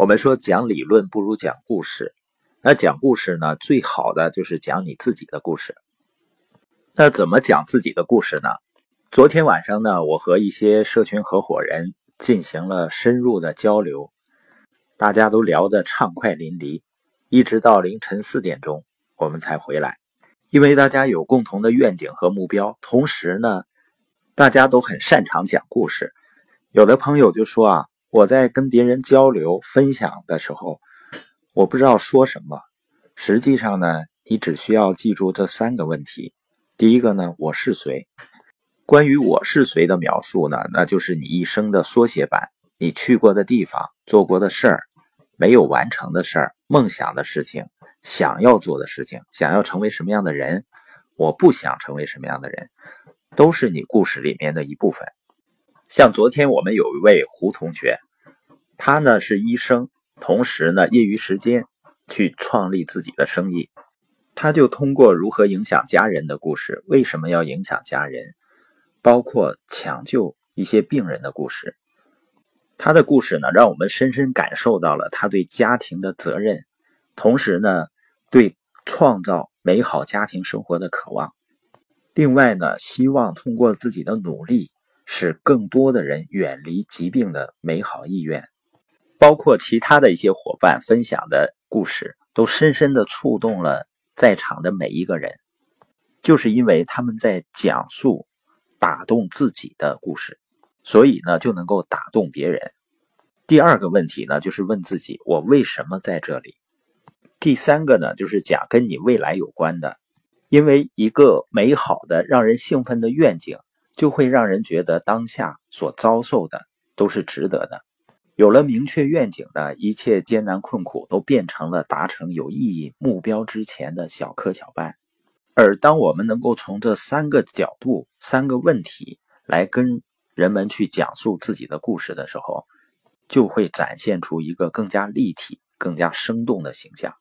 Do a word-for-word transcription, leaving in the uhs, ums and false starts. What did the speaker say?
我们说讲理论不如讲故事，那讲故事呢，最好的就是讲你自己的故事。那怎么讲自己的故事呢？昨天晚上呢，我和一些社群合伙人进行了深入的交流，大家都聊得畅快淋漓，一直到凌晨四点钟我们才回来。因为大家有共同的愿景和目标，同时呢，大家都很擅长讲故事。有的朋友就说啊，我在跟别人交流分享的时候，我不知道说什么。实际上呢，你只需要记住这三个问题。第一个呢，我是谁？关于我是谁的描述呢，那就是你一生的缩写版，你去过的地方，做过的事儿，没有完成的事儿，梦想的事情，想要做的事情，想要成为什么样的人，我不想成为什么样的人，都是你故事里面的一部分。像昨天我们有一位胡同学，他呢是医生，同时呢业余时间去创立自己的生意。他就通过如何影响家人的故事，为什么要影响家人，包括抢救一些病人的故事。他的故事呢，让我们深深感受到了他对家庭的责任，同时呢，对创造美好家庭生活的渴望。另外呢，希望通过自己的努力，使更多的人远离疾病的美好意愿。包括其他的一些伙伴分享的故事，都深深的触动了在场的每一个人，就是因为他们在讲述打动自己的故事，所以呢，就能够打动别人。第二个问题呢，就是问自己，我为什么在这里？第三个呢，就是讲跟你未来有关的，因为一个美好的、让人兴奋的愿景，就会让人觉得当下所遭受的都是值得的。有了明确愿景呢，一切艰难困苦都变成了达成有意义目标之前的小磕小绊。而当我们能够从这三个角度、三个问题来跟人们去讲述自己的故事的时候，就会展现出一个更加立体、更加生动的形象。